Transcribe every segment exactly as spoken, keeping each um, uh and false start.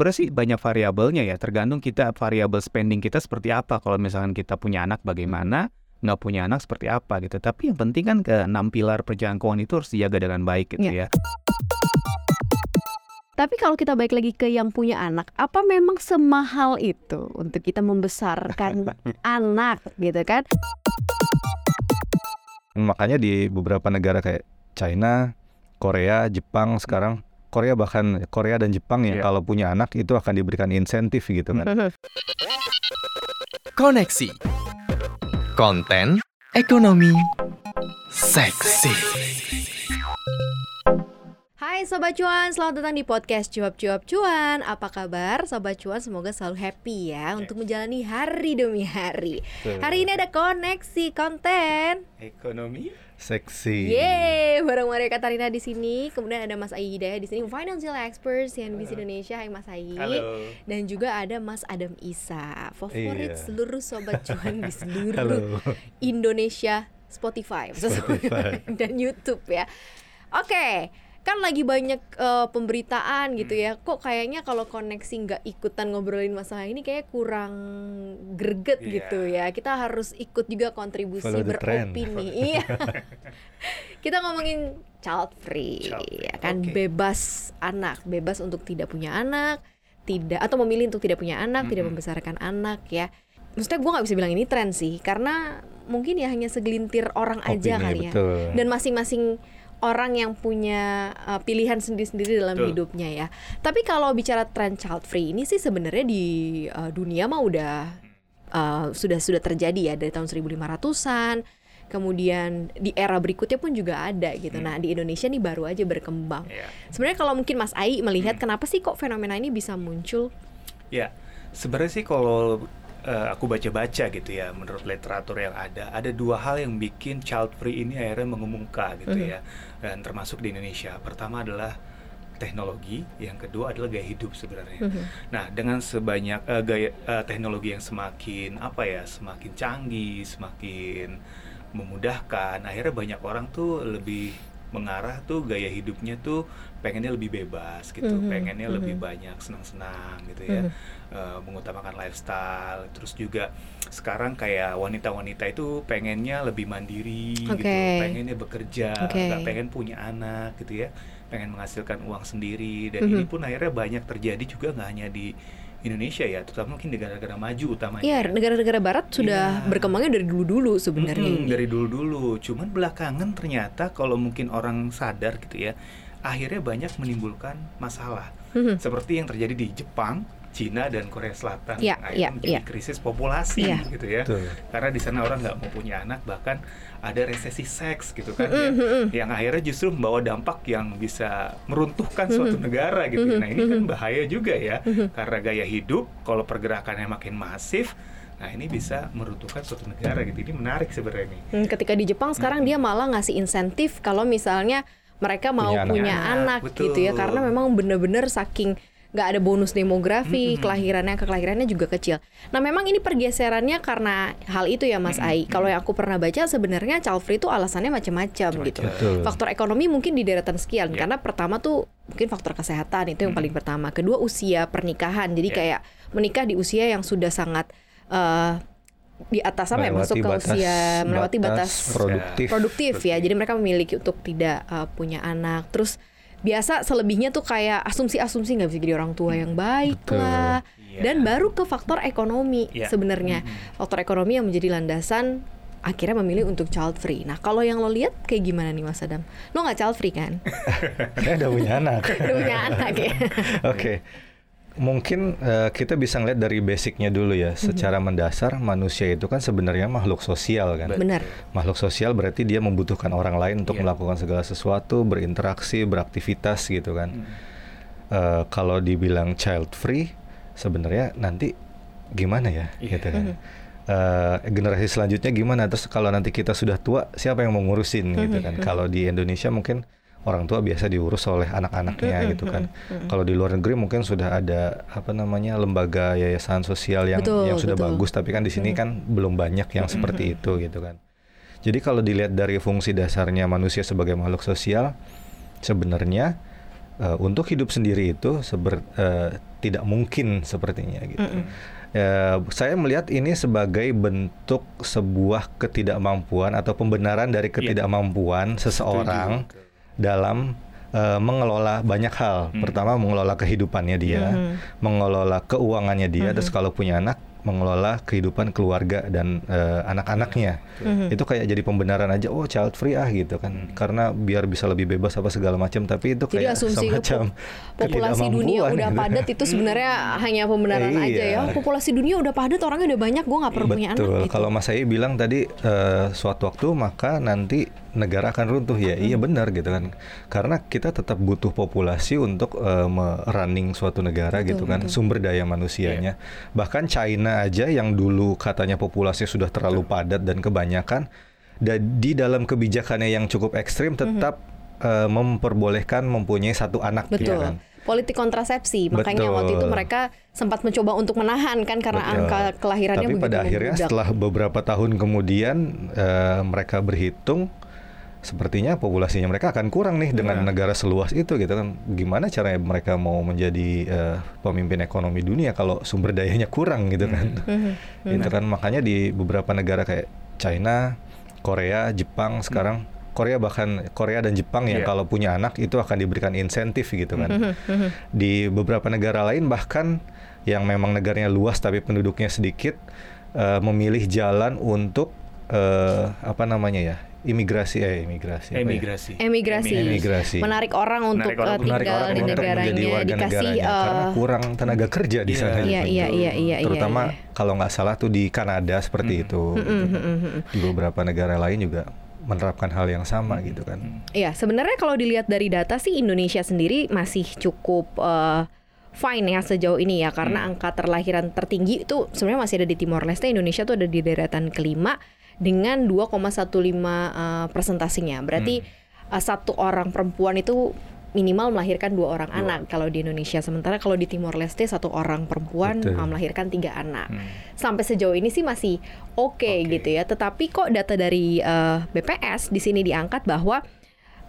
sebenarnya sih banyak variabelnya ya, tergantung kita variabel spending kita seperti apa. Kalau misalkan kita punya anak bagaimana, nggak punya anak seperti apa gitu. Tapi yang penting kan ke enam pilar perjangkauan itu harus dijaga dengan baik gitu yeah. ya. Tapi kalau kita balik lagi ke yang punya anak, apa memang semahal itu untuk kita membesarkan anak gitu kan? Makanya di beberapa negara kayak China, Korea, Jepang sekarang, Korea bahkan Korea dan Jepang ya, yeah. kalau punya anak itu akan diberikan insentif gitu kan. Koneksi konten ekonomi seksi. Hai Sobat Cuan, selamat datang di podcast Cuap-Cuap Cuan. Apa kabar Sobat Cuan? Semoga selalu happy ya untuk menjalani hari demi hari. Hari ini ada koneksi konten ekonomi seksi. Yeay, bareng Maria Katarina di sini. Kemudian ada Mas Aida di sini, financial expert C N B C Indonesia. Hai Mas Ahyi. Halo. Dan juga ada Mas Adam Isa, favorit iya. seluruh Sobat Cuan di seluruh Halo. Indonesia, Spotify, Spotify. dan YouTube ya. Oke. Okay. Kan lagi banyak uh, pemberitaan gitu ya, kok kayaknya kalau koneksi nggak ikutan ngobrolin masalah ini kayak kurang greget yeah. gitu ya. Kita harus ikut juga kontribusi, beropini. Iya. Kita ngomongin child free, child free. Ya kan okay. bebas anak, bebas untuk tidak punya anak, tidak atau memilih untuk tidak punya anak, mm-hmm. tidak membesarkan anak ya. Maksudnya gue nggak bisa bilang ini tren sih, karena mungkin ya hanya segelintir orang opini, aja kali ya. Betul. Dan masing-masing orang yang punya uh, pilihan sendiri-sendiri dalam Tuh. hidupnya ya. Tapi kalau bicara tren child free ini sih sebenarnya di uh, dunia mah udah uh, sudah sudah terjadi ya dari tahun seribu lima ratusan. Kemudian di era berikutnya pun juga ada gitu. Hmm. Nah di Indonesia nih baru aja berkembang. Yeah. Sebenarnya kalau mungkin Mas Ahyi melihat hmm. kenapa sih kok fenomena ini bisa muncul? Ya sebenarnya sih kalau Uh, aku baca-baca gitu ya, menurut literatur yang ada, ada dua hal yang bikin child free ini akhirnya mengemuka gitu uh-huh. ya, dan termasuk di Indonesia. Pertama adalah teknologi, yang kedua adalah gaya hidup sebenarnya. Uh-huh. Nah, dengan sebanyak uh, gaya uh, teknologi yang semakin apa ya, semakin canggih, semakin memudahkan, akhirnya banyak orang tuh lebih mengarah tuh gaya hidupnya tuh pengennya lebih bebas gitu, mm-hmm. pengennya mm-hmm. lebih banyak senang-senang gitu ya, mm-hmm. uh, mengutamakan lifestyle. Terus juga sekarang kayak wanita-wanita itu pengennya lebih mandiri okay. gitu, pengennya bekerja, okay. nggak pengen punya anak gitu ya, pengen menghasilkan uang sendiri. Dan mm-hmm. ini pun akhirnya banyak terjadi juga, nggak hanya di Indonesia ya, terutama mungkin negara-negara maju utamanya. Iya, negara-negara barat sudah ya. berkembangnya dari dulu-dulu sebenarnya. Hmm, dari dulu-dulu, cuman belakangan ternyata kalau mungkin orang sadar gitu ya, akhirnya banyak menimbulkan masalah. Mm-hmm. Seperti yang terjadi di Jepang, Cina dan Korea Selatan, ya, akhirnya ya, menjadi ya. krisis populasi ya. gitu ya. Tuh. Karena di sana orang nggak mau punya anak, bahkan ada resesi seks gitu kan, mm-hmm. ya, yang akhirnya justru membawa dampak yang bisa meruntuhkan mm-hmm. suatu negara gitu. Mm-hmm. Nah ini kan bahaya juga ya, mm-hmm. karena gaya hidup kalau pergerakannya makin masif. Nah ini bisa meruntuhkan suatu negara gitu. Ini menarik sebenarnya. Hmm, ketika di Jepang sekarang mm-hmm. dia malah ngasih insentif kalau misalnya mereka mau punya, punya anak, anak gitu ya, karena memang benar-benar saking nggak ada bonus demografi, mm-hmm. kelahirannya kekelahirannya juga kecil. Nah memang ini pergeserannya karena hal itu ya Mas Ahyi. Mm-hmm. Kalau yang aku pernah baca sebenarnya child free itu alasannya macam-macam Cuma gitu. Betul. Faktor ekonomi mungkin di deretan sekian yeah. karena pertama tuh mungkin faktor kesehatan itu yang mm-hmm. paling pertama. Kedua usia pernikahan. Jadi yeah. kayak menikah di usia yang sudah sangat uh, di atas sampai masuk ke batas, usia melewati batas, batas produktif. produktif ya. Jadi mereka memiliki untuk tidak uh, punya anak. Terus biasa selebihnya tuh kayak asumsi-asumsi nggak bisa jadi orang tua yang baik Betul. lah yeah. dan baru ke faktor ekonomi yeah. sebenarnya mm-hmm. faktor ekonomi yang menjadi landasan akhirnya memilih untuk child free. Nah kalau yang lo lihat kayak gimana nih Mas Adam? Lo nggak child free kan? Saya udah punya anak. Udah punya anak ya. Oke, okay. mungkin uh, kita bisa ngeliat dari basicnya dulu ya. Mm-hmm. Secara mendasar manusia itu kan sebenarnya makhluk sosial kan. Benar. Makhluk sosial berarti dia membutuhkan orang lain untuk yeah. melakukan segala sesuatu, berinteraksi, beraktivitas gitu kan. Mm. Uh, kalau dibilang child free, sebenarnya nanti gimana ya yeah. gitu kan. Mm-hmm. Uh, generasi selanjutnya gimana? Terus kalau nanti kita sudah tua, siapa yang mau ngurusin gitu kan? Mm-hmm. Kalau di Indonesia mungkin orang tua biasa diurus oleh anak-anaknya mm-hmm. gitu kan. Mm-hmm. Kalau di luar negeri mungkin sudah ada apa namanya lembaga yayasan sosial yang betul, yang sudah betul. bagus, tapi kan di sini mm-hmm. kan belum banyak yang mm-hmm. seperti itu gitu kan. Jadi kalau dilihat dari fungsi dasarnya manusia sebagai makhluk sosial, sebenarnya uh, untuk hidup sendiri itu seber, uh, tidak mungkin sepertinya gitu. Mm-mm. Ya, saya melihat ini sebagai bentuk sebuah ketidakmampuan atau pembenaran dari ketidakmampuan yeah. seseorang Setuju. dalam uh, mengelola banyak hal. Hmm. Pertama mengelola kehidupannya dia, hmm. mengelola keuangannya dia, hmm. terus kalau punya anak mengelola kehidupan keluarga dan uh, anak-anaknya. Hmm. Itu kayak jadi pembenaran aja, oh child free ah gitu kan. Hmm. Karena biar bisa lebih bebas apa segala macam, tapi itu kayak semacam populasi dunia udah gitu. padat itu sebenarnya hanya pembenaran eh, aja iya. ya. Populasi dunia udah padat, orangnya udah banyak, gue nggak perlu Betul. punya anak. Betul. Gitu. Kalau Mas Ahyi bilang tadi uh, suatu waktu maka nanti negara akan runtuh ya. Uh-huh. Iya benar gitu kan. Karena kita tetap butuh populasi untuk uh, running suatu negara betul, gitu kan. Betul. Sumber daya manusianya. Yeah. Bahkan China aja yang dulu katanya populasi sudah terlalu betul. padat dan kebanyakan dan di dalam kebijakannya yang cukup ekstrim tetap uh-huh. uh, memperbolehkan mempunyai satu anak betul. gitu kan. Politik kontrasepsi, makanya Betul. waktu itu mereka sempat mencoba untuk menahan kan karena Betul. angka kelahirannya begitu. Tapi pada akhirnya mudah. setelah beberapa tahun kemudian uh, mereka berhitung, sepertinya populasinya mereka akan kurang nih dengan nah. negara seluas itu gitu kan. Gimana caranya mereka mau menjadi uh, pemimpin ekonomi dunia kalau sumber dayanya kurang gitu kan. Mm-hmm. Itu kan makanya di beberapa negara kayak China, Korea, Jepang sekarang. Mm-hmm. Korea bahkan Korea dan Jepang yeah. ya kalau punya anak itu akan diberikan insentif gitu kan. Di beberapa negara lain bahkan yang memang negaranya luas tapi penduduknya sedikit uh, memilih jalan untuk uh, apa namanya ya imigrasi eh imigrasi emigrasi ya? emigrasi. emigrasi menarik orang untuk menarik uh, tinggal orang di negaranya dikasih negaranya, uh, karena kurang tenaga kerja yeah. di sana yeah, gitu. yeah, yeah, yeah, terutama yeah, yeah. kalau nggak salah tuh di Kanada seperti mm. itu mm-hmm. gitu. Mm-hmm. Di beberapa negara lain juga menerapkan hal yang sama gitu kan. Iya, sebenarnya kalau dilihat dari data sih Indonesia sendiri masih cukup uh, fine ya sejauh ini ya, karena hmm. angka terlahiran tertinggi itu sebenarnya masih ada di Timor Leste. Indonesia tuh ada di deretan kelima dengan dua koma lima belas uh, persentasinya. Berarti hmm. uh, satu orang perempuan itu minimal melahirkan dua orang dua. anak kalau di Indonesia. Sementara kalau di Timor Leste satu orang perempuan Betul. melahirkan tiga anak. Hmm. Sampai sejauh ini sih masih oke okay, okay. gitu ya. Tetapi kok data dari uh, B P S di sini diangkat bahwa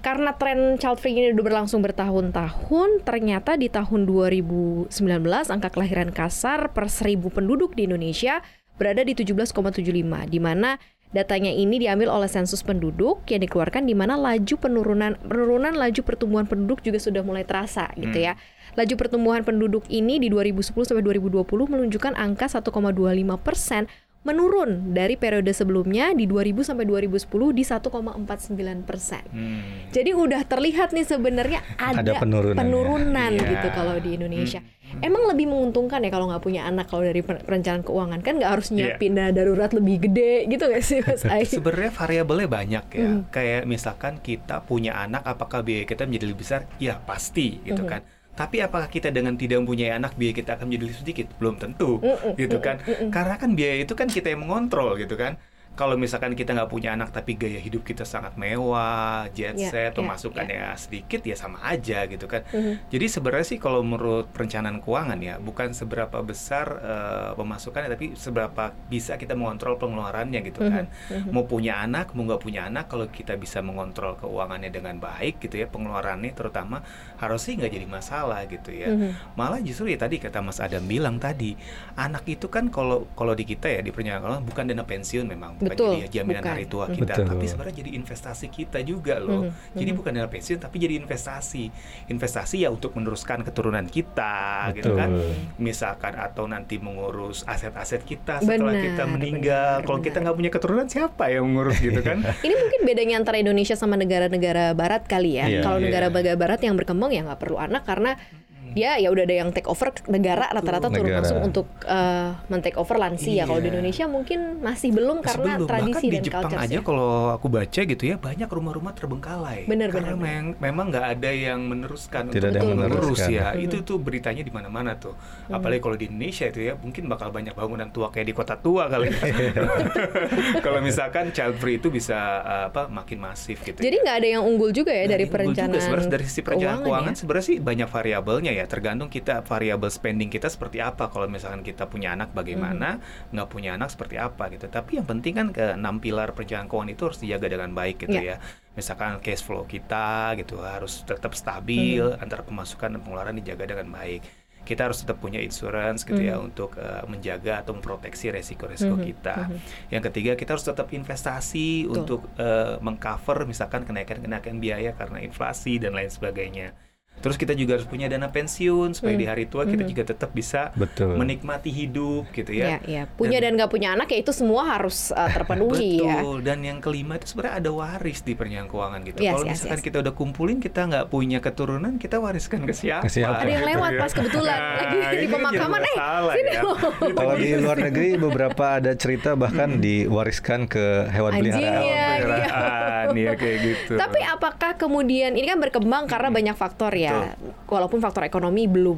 karena tren child free ini udah berlangsung bertahun-tahun, ternyata di tahun dua ribu sembilan belas angka kelahiran kasar per seribu penduduk di Indonesia berada di tujuh belas koma tujuh lima, di mana datanya ini diambil oleh sensus penduduk yang dikeluarkan di mana laju penurunan penurunan laju pertumbuhan penduduk juga sudah mulai terasa gitu hmm. ya. Laju pertumbuhan penduduk ini di dua ribu sepuluh sampai dua ribu dua puluh menunjukkan angka satu koma dua lima persen menurun dari periode sebelumnya di dua ribu sampai dua ribu sepuluh di satu koma empat sembilan persen. Hmm. Jadi udah terlihat nih sebenarnya ada, ada penurunan, penurunan ya. gitu yeah. kalau di Indonesia. Hmm. Emang lebih menguntungkan ya kalau nggak punya anak kalau dari perencanaan keuangan kan nggak harus nyiapin yeah. darurat lebih gede gitu nggak sih Mas Ahyi? Sebenarnya variabelnya banyak ya. Mm. Kayak misalkan kita punya anak apakah biaya kita menjadi lebih besar? Ya pasti gitu mm. kan. Tapi apakah kita dengan tidak mempunyai anak biaya kita akan menjadi lebih sedikit? Belum tentu mm-mm, gitu kan. Mm-mm. Karena kan biaya itu kan kita yang mengontrol gitu kan. Kalau misalkan kita nggak punya anak tapi gaya hidup kita sangat mewah, jet yeah, set, yeah, pemasukannya yeah. sedikit, ya sama aja gitu kan. Mm-hmm. Jadi sebenarnya sih kalau menurut perencanaan keuangan ya, bukan seberapa besar uh, pemasukannya, tapi seberapa bisa kita mengontrol pengeluarannya gitu mm-hmm. kan. Mm-hmm. Mau punya anak, mau nggak punya anak, kalau kita bisa mengontrol keuangannya dengan baik gitu ya, pengeluarannya terutama harusnya nggak jadi masalah gitu ya. Mm-hmm. Malah justru ya tadi kata Mas Adam bilang tadi, anak itu kan kalau kalau di kita ya di perencanaan keuangan bukan dana pensiun memang. Bukan Betul, jadi jaminan bukan. hari tua kita, Betul. tapi sebenarnya jadi investasi kita juga loh. Mm-hmm. Jadi bukan dana pensiun, tapi jadi investasi. Investasi ya untuk meneruskan keturunan kita, Betul. gitu kan. Misalkan atau nanti mengurus aset-aset kita setelah benar, kita meninggal. Benar, Kalau benar. kita nggak punya keturunan, siapa yang mengurus gitu kan? Ini mungkin bedanya antara Indonesia sama negara-negara Barat kali ya. Yeah, Kalau yeah. negara-negara Barat yang berkembang ya nggak perlu anak karena dia ya udah ada yang take over negara rata-rata negara. turun langsung untuk uh, men-take over lansia. Iya. Kalau di Indonesia mungkin masih belum karena Sebelum, tradisi dan culture-nya. Bahkan di Jepang aja ya. kalau aku baca gitu ya banyak rumah-rumah terbengkalai. Bener, karena bener, meng- bener. memang nggak ada yang meneruskan Tidak untuk mengurus ya. Mm-hmm. Itu tuh beritanya di mana-mana tuh. Mm-hmm. Apalagi kalau di Indonesia itu ya mungkin bakal banyak bangunan tua kayak di kota tua kali. Kalau misalkan child free itu bisa apa makin masif gitu. Jadi nggak ya. ada yang unggul juga ya nah, dari perencanaan. Sebenarnya dari sisi perencanaan keuangan, keuangan ya? sebenarnya sih banyak variabelnya ya. Ya, tergantung kita variabel spending kita seperti apa. Kalau misalkan kita punya anak bagaimana, mm-hmm. nggak punya anak seperti apa gitu. Tapi yang penting kan ke enam pilar perencanaan keuangan itu harus dijaga dengan baik gitu yeah. ya. Misalkan cash flow kita gitu harus tetap stabil, mm-hmm. antara pemasukan dan pengeluaran dijaga dengan baik. kita harus tetap punya insurance gitu mm-hmm. ya untuk uh, menjaga atau memproteksi resiko-resiko mm-hmm. kita. Mm-hmm. Yang ketiga, kita harus tetap investasi Tuh. untuk uh, mengcover misalkan kenaikan-kenaikan biaya karena inflasi dan lain sebagainya. Terus kita juga harus punya dana pensiun supaya hmm. di hari tua kita hmm. juga tetap bisa Betul. menikmati hidup gitu ya. Ya, ya. Punya dan, dan gak punya anak ya itu semua harus uh, terpenuhi. Betul. Ya. Betul. Dan yang kelima itu sebenarnya ada waris di perencanaan keuangan gitu. Yes, Kalau yes, misalkan yes. kita udah kumpulin, kita gak punya keturunan, kita wariskan ke siapa? Ke siapa? Ada yang lewat pas kebetulan nah, lagi di pemakaman eh sini ya. Kalau di luar negeri beberapa ada cerita bahkan hmm. diwariskan ke hewan peliharaan. Iya, iya. Kayak gitu. Tapi apakah kemudian ini kan berkembang karena hmm. banyak faktor ya? Ya, walaupun faktor ekonomi belum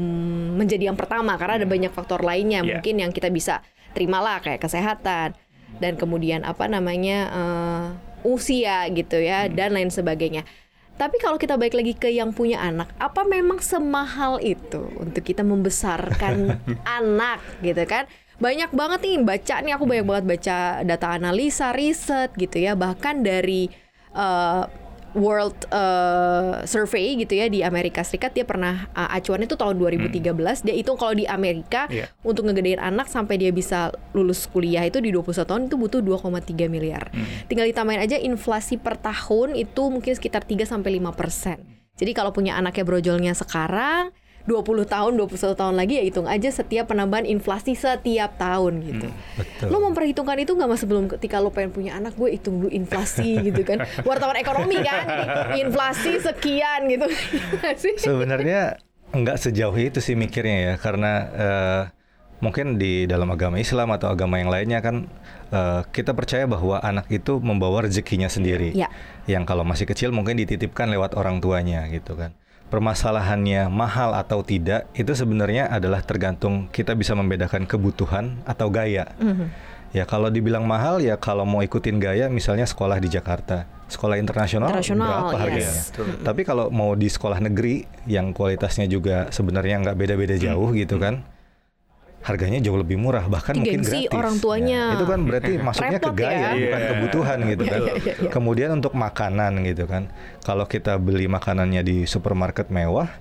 menjadi yang pertama karena ada banyak faktor lainnya yeah. mungkin yang kita bisa terimalah kayak kesehatan dan kemudian apa namanya uh, usia gitu ya hmm. dan lain sebagainya. Tapi kalau kita balik lagi ke yang punya anak, apa memang semahal itu untuk kita membesarkan anak gitu kan? Banyak banget nih baca nih aku banyak banget baca data analisa, riset gitu ya, bahkan dari uh, World uh, Survey gitu ya di Amerika Serikat dia pernah uh, acuannya itu tahun dua ribu tiga belas hmm. dia hitung kalau di Amerika yeah. untuk ngegedein anak sampai dia bisa lulus kuliah itu di dua puluh satu tahun itu butuh dua koma tiga miliar hmm. tinggal ditambahin aja inflasi per tahun itu mungkin sekitar tiga sampai lima persen jadi kalau punya anaknya brojolnya sekarang dua puluh tahun, dua puluh satu tahun lagi ya hitung aja setiap penambahan inflasi setiap tahun gitu. Hmm, betul. Lo memperhitungkan itu nggak mas sebelum ketika lo pengen punya anak gue hitung dulu inflasi gitu kan. Wartawan ekonomi kan, inflasi sekian gitu. Sebenarnya nggak sejauh itu sih mikirnya ya karena uh, mungkin di dalam agama Islam atau agama yang lainnya kan uh, kita percaya bahwa anak itu membawa rezekinya sendiri. Ya. Yang kalau masih kecil mungkin dititipkan lewat orang tuanya gitu kan. Permasalahannya mahal atau tidak itu sebenarnya adalah tergantung kita bisa membedakan kebutuhan atau gaya. Mm-hmm. Ya kalau dibilang mahal ya kalau mau ikutin gaya misalnya sekolah di Jakarta, sekolah internasional, internasional berapa yes. harganya? Mm-hmm. Tapi kalau mau di sekolah negeri yang kualitasnya juga sebenarnya nggak beda-beda jauh mm-hmm. gitu kan, harganya jauh lebih murah bahkan Tiga mungkin gratis. Orang tuanya. Ya, itu kan berarti masuknya Repot, ke gaya ya? bukan yeah. kebutuhan gitu kan. Yeah, yeah, yeah. Kemudian untuk makanan gitu kan. Kalau kita beli makanannya di supermarket mewah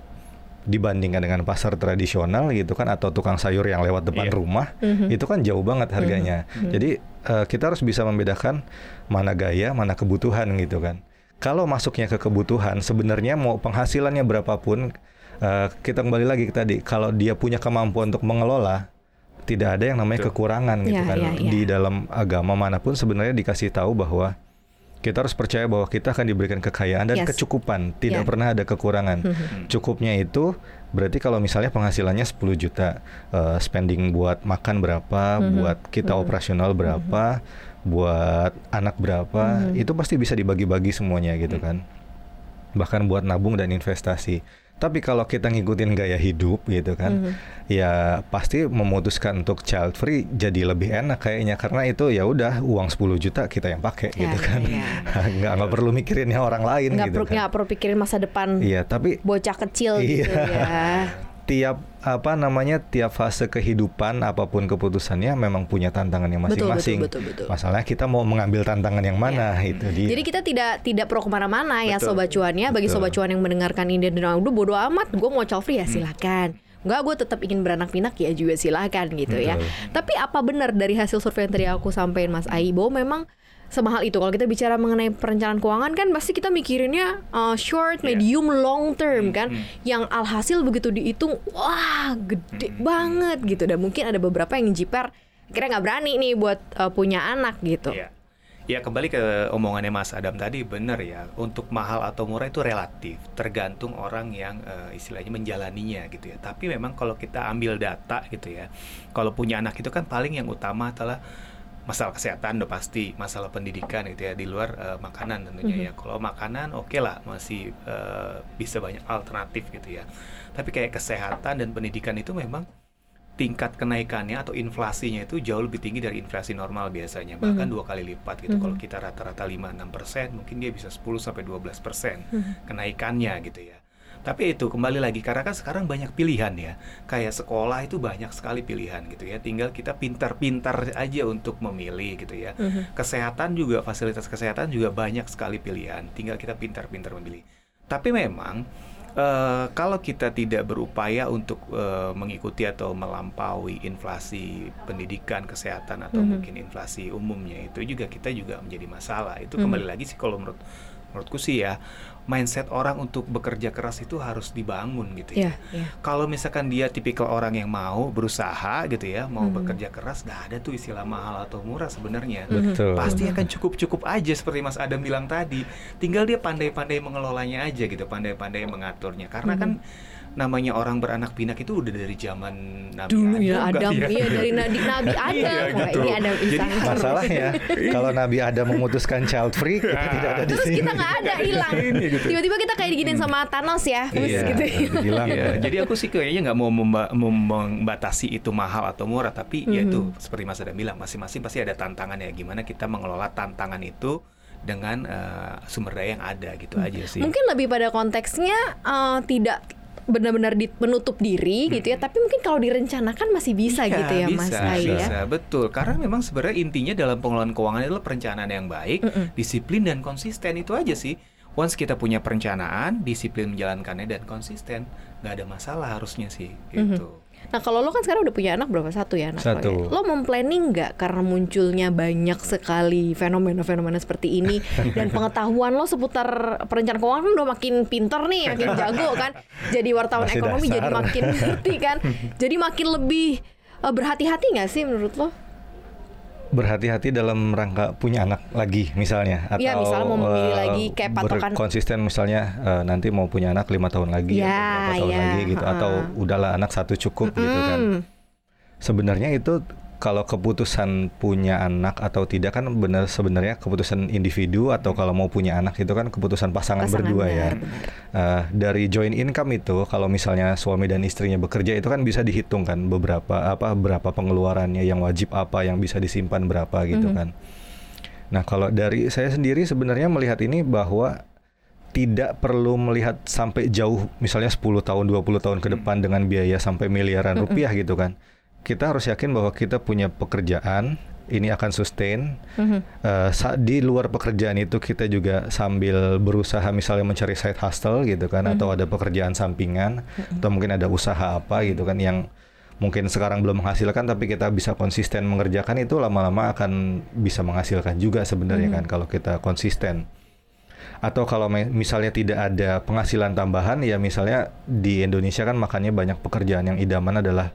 dibandingkan dengan pasar tradisional gitu kan atau tukang sayur yang lewat depan yeah. rumah mm-hmm. itu kan jauh banget harganya. Mm-hmm. Jadi uh, kita harus bisa membedakan mana gaya, mana kebutuhan gitu kan. Kalau masuknya ke kebutuhan sebenarnya mau penghasilannya berapapun uh, kita kembali lagi ke tadi kalau dia punya kemampuan untuk mengelola tidak ada yang namanya kekurangan gitu ya, kan ya, ya. Di dalam agama manapun sebenarnya dikasih tahu bahwa kita harus percaya bahwa kita akan diberikan kekayaan dan yes. kecukupan tidak yeah. pernah ada kekurangan mm-hmm. cukupnya itu berarti kalau misalnya penghasilannya sepuluh juta uh, spending buat makan berapa mm-hmm. buat kita mm-hmm. operasional berapa mm-hmm. buat anak berapa mm-hmm. itu pasti bisa dibagi-bagi semuanya gitu mm-hmm. kan bahkan buat nabung dan investasi. Tapi kalau kita ngikutin gaya hidup gitu kan, mm-hmm. ya pasti memutuskan untuk child free jadi lebih enak kayaknya karena itu ya udah uang sepuluh juta kita yang pakai ya, gitu kan, ya. nggak nggak perlu mikirin ya orang lain nggak gitu perlu, kan. Nggak perlu pikirin masa depan. Iya tapi bocah kecil iya, gitu ya. Tiap apa namanya tiap fase kehidupan apapun keputusannya memang punya tantangannya masing-masing. Betul, betul, betul, betul. Masalahnya kita mau mengambil tantangan yang mana ya. Itu dia. Jadi kita tidak tidak pro kemana-mana betul. Ya sobat cuannya. Bagi betul. sobat cuan yang mendengarkan ini dan udah bodo amat, gue mau child free ya silakan. Enggak, gue tetap ingin beranak pinak ya juga silakan gitu betul. Ya. Tapi apa benar dari hasil survei yang tadi aku sampaikan Mas Ahyi bahwa memang semahal itu kalau kita bicara mengenai perencanaan keuangan kan pasti kita mikirinnya uh, short, medium, yeah. long term kan mm-hmm. yang alhasil begitu dihitung wah gede mm-hmm. banget gitu dan mungkin ada beberapa yang jiper kira nggak berani nih buat uh, punya anak gitu. Yeah. Ya kembali ke omongannya Mas Adam tadi benar ya untuk mahal atau murah itu relatif tergantung orang yang uh, istilahnya menjalaninya gitu ya tapi memang kalau kita ambil data gitu ya kalau punya anak itu kan paling yang utama adalah masalah kesehatan udah pasti, masalah pendidikan gitu ya di luar uh, makanan tentunya mm-hmm. ya. Kalau makanan oke okay lah masih uh, bisa banyak alternatif gitu ya. Tapi kayak kesehatan dan pendidikan itu memang tingkat kenaikannya atau inflasinya itu jauh lebih tinggi dari inflasi normal biasanya bahkan mm-hmm. dua kali lipat gitu. Mm-hmm. Kalau kita rata-rata lima sampai enam persen mungkin dia bisa sepuluh sampai dua belas persen mm-hmm. kenaikannya gitu ya. Tapi itu kembali lagi karena kan sekarang banyak pilihan ya. Kayak sekolah itu banyak sekali pilihan gitu ya. Tinggal kita pintar-pintar aja untuk memilih gitu ya. Mm-hmm. Kesehatan juga fasilitas kesehatan juga banyak sekali pilihan. Tinggal kita pintar-pintar memilih. Tapi memang Uh, kalau kita tidak berupaya untuk uh, mengikuti atau melampaui inflasi pendidikan, kesehatan atau mm-hmm. mungkin inflasi umumnya, itu juga kita juga menjadi masalah. Itu mm-hmm. kembali lagi sih kalau menurut menurutku sih ya, mindset orang untuk bekerja keras itu harus dibangun gitu ya. Yeah, yeah. Kalau misalkan dia tipikal orang yang mau berusaha gitu ya, mau mm-hmm. bekerja keras, nggak ada tuh istilah mahal atau murah sebenarnya. Mm-hmm. Pasti akan cukup-cukup aja seperti Mas Adam bilang tadi. Tinggal dia pandai-pandai mengelolanya aja gitu, pandai-pandai mengatur. Karena kan namanya orang beranak pinak itu udah dari zaman Nabi Adam, ya, Adam ya. Iya, dari Nabi Nabi Adam. Iya, gitu. Wah, ini Adam Isa. Jadi masalahnya kalau Nabi Adam memutuskan child free, kita tidak ada di terus sini. Terus kita nggak ada, hilang. Gitu. Tiba-tiba kita kayak diginiin hmm. sama Thanos ya, terus iya, gitu. Hilang. Iya. Jadi aku sih kayaknya nggak mau memba- membatasi itu mahal atau murah, tapi mm-hmm. ya itu seperti Mas Adam bilang, masing-masing pasti ada tantangan ya. Gimana kita mengelola tantangan itu dengan uh, sumber daya yang ada gitu hmm. aja sih. Mungkin lebih pada konteksnya uh, tidak benar-benar di, menutup diri hmm. gitu ya, tapi mungkin kalau direncanakan masih bisa ya, gitu ya bisa, Mas Ahyi ya. Bisa, betul. Karena memang sebenarnya intinya dalam pengelolaan keuangan adalah perencanaan yang baik, Mm-mm. disiplin dan konsisten, itu aja sih. Once kita punya perencanaan, disiplin menjalankannya dan konsisten, nggak ada masalah harusnya sih gitu. Mm-hmm. Nah kalau lo kan sekarang udah punya anak berapa? Satu ya anak Satu. Lo memplanning gak karena munculnya banyak sekali fenomena-fenomena seperti ini dan pengetahuan lo seputar perencanaan keuangan udah makin pinter nih, makin jago kan. Jadi wartawan Masih ekonomi dasar. Jadi makin ngerti kan. Jadi makin lebih uh, berhati-hati gak sih menurut lo? Berhati-hati dalam rangka punya anak lagi misalnya, atau ya, misalnya mau memilih uh, lagi kayak patokan konsisten misalnya uh, nanti mau punya anak lima tahun lagi ya, atau berapa tahun ya, lagi gitu ha. Atau udahlah anak satu cukup mm-hmm. gitu kan. Sebenarnya itu kalau keputusan punya anak atau tidak kan benar sebenarnya keputusan individu, atau kalau mau punya anak itu kan keputusan pasangan, pasangan berdua benar, ya. Benar. Uh, dari joint income itu kalau misalnya suami dan istrinya bekerja itu kan bisa dihitung kan beberapa apa berapa pengeluarannya yang wajib, apa yang bisa disimpan berapa gitu mm-hmm. kan. Nah, kalau dari saya sendiri sebenarnya melihat ini bahwa tidak perlu melihat sampai jauh misalnya sepuluh tahun dua puluh tahun ke depan mm-hmm. dengan biaya sampai miliaran mm-hmm. rupiah gitu kan. Kita harus yakin bahwa kita punya pekerjaan, ini akan sustain. Mm-hmm. Uh, sa- di luar pekerjaan itu kita juga sambil berusaha misalnya mencari side hustle gitu kan, mm-hmm. atau ada pekerjaan sampingan, mm-hmm. atau mungkin ada usaha apa gitu kan yang mungkin sekarang belum menghasilkan tapi kita bisa konsisten mengerjakan, itu lama-lama akan bisa menghasilkan juga sebenarnya mm-hmm. kan kalau kita konsisten. Atau kalau misalnya tidak ada penghasilan tambahan, ya misalnya di Indonesia kan makanya banyak pekerjaan yang idaman adalah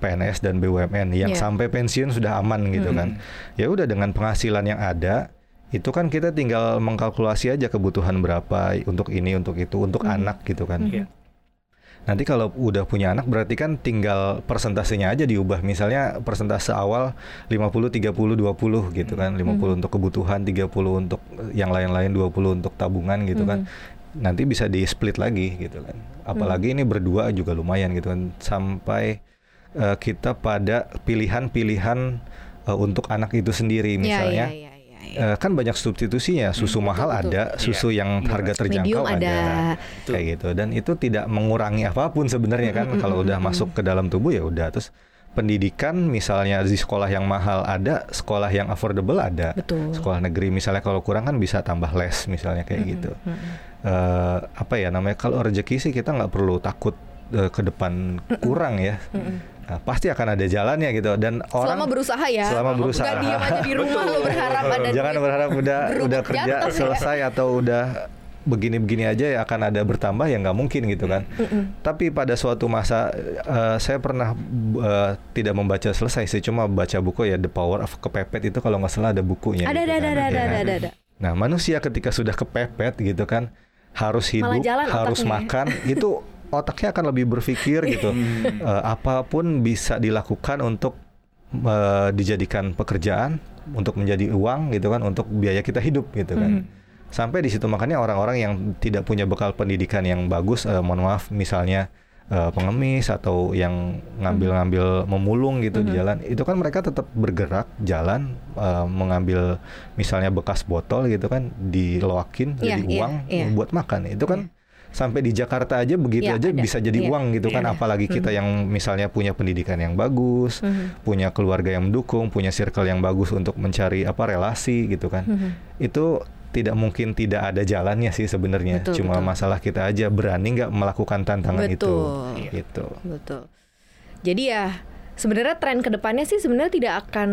P N S dan B U M N yang yeah. sampai pensiun sudah aman gitu mm-hmm. kan. Ya udah, dengan penghasilan yang ada itu kan kita tinggal mengkalkulasi aja kebutuhan berapa untuk ini, untuk itu, untuk mm-hmm. anak gitu kan. Mm-hmm. Nanti kalau udah punya anak berarti kan tinggal persentasenya aja diubah. Misalnya persentase awal lima puluh tiga puluh dua puluh gitu kan. lima puluh mm-hmm. untuk kebutuhan, tiga puluh untuk yang lain-lain, dua puluh untuk tabungan gitu mm-hmm. kan. Nanti bisa di-split lagi gitu kan. Apalagi mm-hmm. ini berdua juga lumayan gitu kan, sampai Uh, kita pada pilihan-pilihan uh, untuk anak itu sendiri misalnya. Ya, ya, ya, ya, ya. Uh, kan banyak substitusinya, susu hmm, mahal betul, ada, betul. Susu ya. yang harga terjangkau medium ada, ada. Kayak gitu. Dan itu tidak mengurangi apapun sebenarnya kan, mm-hmm, kalau mm-hmm. udah masuk ke dalam tubuh ya udah. Terus pendidikan misalnya di sekolah yang mahal ada, sekolah yang affordable ada. Betul. Sekolah negeri misalnya kalau kurang kan bisa tambah les misalnya kayak mm-hmm. gitu. Mm-hmm. Uh, apa ya namanya, kalau rezeki sih kita nggak perlu takut uh, ke depan mm-hmm. kurang ya. Mm-hmm. Nah, pasti akan ada jalannya gitu, dan orang selama berusaha ya, selama berusaha nggak diem aja di rumah lo berharap ada jangan duit, berharap udah udah kerja jatuh, selesai ya, atau udah begini-begini aja ya akan ada bertambah, ya nggak mungkin gitu kan. Mm-mm. Tapi pada suatu masa uh, saya pernah uh, tidak membaca selesai sih, cuma baca buku ya, The Power of Kepepet itu kalau nggak salah ada bukunya. Ada gitu, ada kan, ada, ada, ada, ada ada. Nah, manusia ketika sudah kepepet gitu kan, harus hidup, harus otaknya. makan itu otaknya akan lebih berpikir gitu. uh, apapun bisa dilakukan untuk uh, dijadikan pekerjaan, untuk menjadi uang gitu kan, untuk biaya kita hidup gitu kan. Mm-hmm. Sampai di situ, makanya orang-orang yang tidak punya bekal pendidikan yang bagus, uh, mohon maaf misalnya uh, pengemis atau yang ngambil-ngambil memulung gitu mm-hmm. di jalan, itu kan mereka tetap bergerak jalan, uh, mengambil misalnya bekas botol gitu kan, diloakin yeah, jadi yeah, uang yeah. buat makan. Itu kan yeah. sampai di Jakarta aja begitu ya, aja ada. bisa jadi ya. uang gitu ya, kan ya. Apalagi kita hmm. yang misalnya punya pendidikan yang bagus, hmm. punya keluarga yang mendukung, punya circle yang bagus untuk mencari apa relasi gitu kan. Hmm. Itu tidak mungkin tidak ada jalannya sih sebenarnya. Betul, Cuma betul. masalah kita aja berani nggak melakukan tantangan betul. itu. Gitu. Betul. Jadi ya sebenarnya tren kedepannya sih sebenarnya tidak akan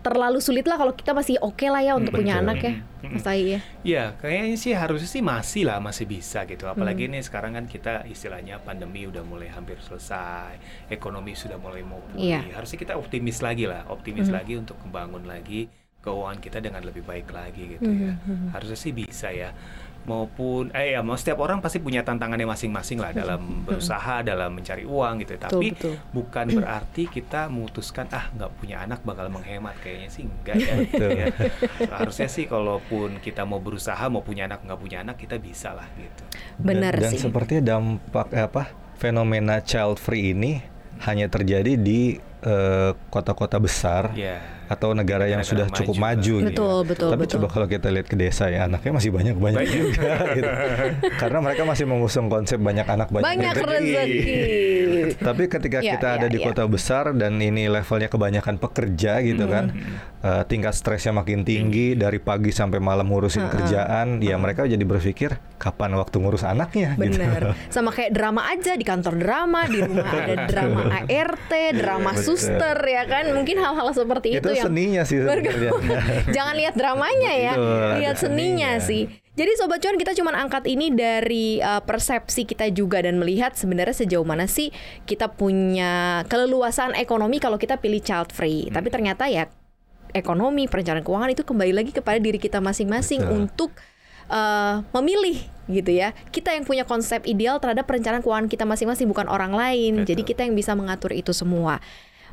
terlalu sulit lah kalau kita masih oke okay lah ya untuk betul. punya anak ya, Mas Ahyi ya. Iya, kayaknya sih harusnya sih masih lah, masih bisa gitu. Apalagi hmm. nih sekarang kan kita istilahnya pandemi udah mulai hampir selesai, ekonomi sudah mulai mau pulih. Yeah. Harusnya kita optimis lagi lah, optimis hmm. lagi untuk membangun lagi keuangan kita dengan lebih baik lagi gitu ya. Mm-hmm. Harusnya sih bisa ya. Maupun eh ya, mau setiap orang pasti punya tantangannya masing-masing lah dalam berusaha, mm-hmm. dalam mencari uang gitu. Tapi betul, betul. bukan berarti kita memutuskan ah nggak punya anak bakal menghemat, kayaknya sih enggak ya. Gitu ya. Harusnya sih kalaupun kita mau berusaha mau punya anak nggak punya anak kita bisa lah gitu. Benar dan, sih. Dan sepertinya dampak apa fenomena child free ini hanya terjadi di Uh, kota-kota besar yeah. atau negara yang negara sudah maju, cukup maju betul, gitu. betul, Tapi betul. coba kalau kita lihat ke desa ya, anaknya masih banyak-banyak juga gitu. Karena mereka masih mengusung konsep banyak anak banyak, banyak rezeki. Tapi ketika yeah, kita yeah, ada yeah. di kota besar dan ini levelnya kebanyakan pekerja gitu mm. kan uh, tingkat stresnya makin tinggi, mm. dari pagi sampai malam ngurusin uh-huh. kerjaan, ya mereka jadi berpikir kapan waktu ngurus anaknya. Bener. Gitu. Sama kayak drama aja, di kantor drama, di rumah ada drama A R T, drama suster ya kan, mungkin hal-hal seperti itu, itu yang seninya sih sebenarnya. Jangan lihat dramanya ya, lihat seninya, seninya sih. Jadi Sobat Cuan, kita cuma angkat ini dari uh, persepsi kita juga dan melihat sebenarnya sejauh mana sih kita punya keleluasan ekonomi kalau kita pilih child free. Hmm. Tapi ternyata ya ekonomi, perencanaan keuangan itu kembali lagi kepada diri kita masing-masing. Betul. Untuk Uh, memilih gitu ya. Kita yang punya konsep ideal terhadap perencanaan keuangan kita masing-masing, bukan orang lain. Betul. Jadi kita yang bisa mengatur itu semua.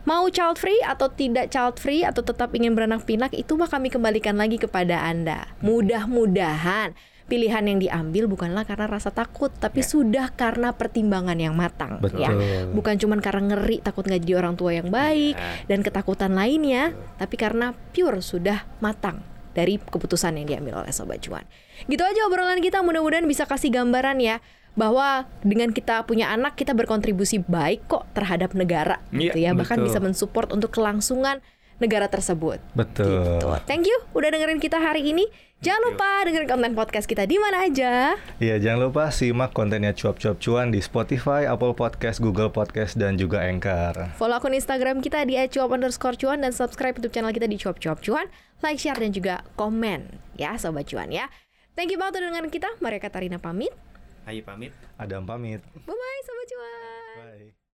Mau child free atau tidak child free atau tetap ingin beranak pinak, itu mah kami kembalikan lagi kepada Anda. Mudah-mudahan pilihan yang diambil bukanlah karena rasa takut, tapi ya. sudah karena pertimbangan yang matang. Betul. Ya. Bukan cuma karena ngeri takut nggak jadi orang tua yang baik ya. dan ketakutan lainnya. Betul. Tapi karena pure sudah matang dari keputusan yang diambil oleh Sobat Cuan. Gitu aja obrolan kita, mudah-mudahan bisa kasih gambaran ya, bahwa dengan kita punya anak, kita berkontribusi baik kok terhadap negara ya, gitu ya. Bahkan betul. bisa mensupport untuk kelangsungan negara tersebut. Betul gitu. Thank you udah dengerin kita hari ini. Jangan lupa dengerin konten podcast kita di mana aja. Iya, jangan lupa simak kontennya Cuap-Cuap Cuan di Spotify, Apple Podcast, Google Podcast, dan juga Anchor. Follow akun Instagram kita di cuap underscore cuan dan subscribe YouTube channel kita di Cuap-Cuap Cuan. Like, share, dan juga komen ya Sobat Cuan ya. Thank you banget udah dengerin kita. Maria Katarina pamit. Ahyi pamit. Adam pamit. Bye-bye Sobat Cuan. Bye.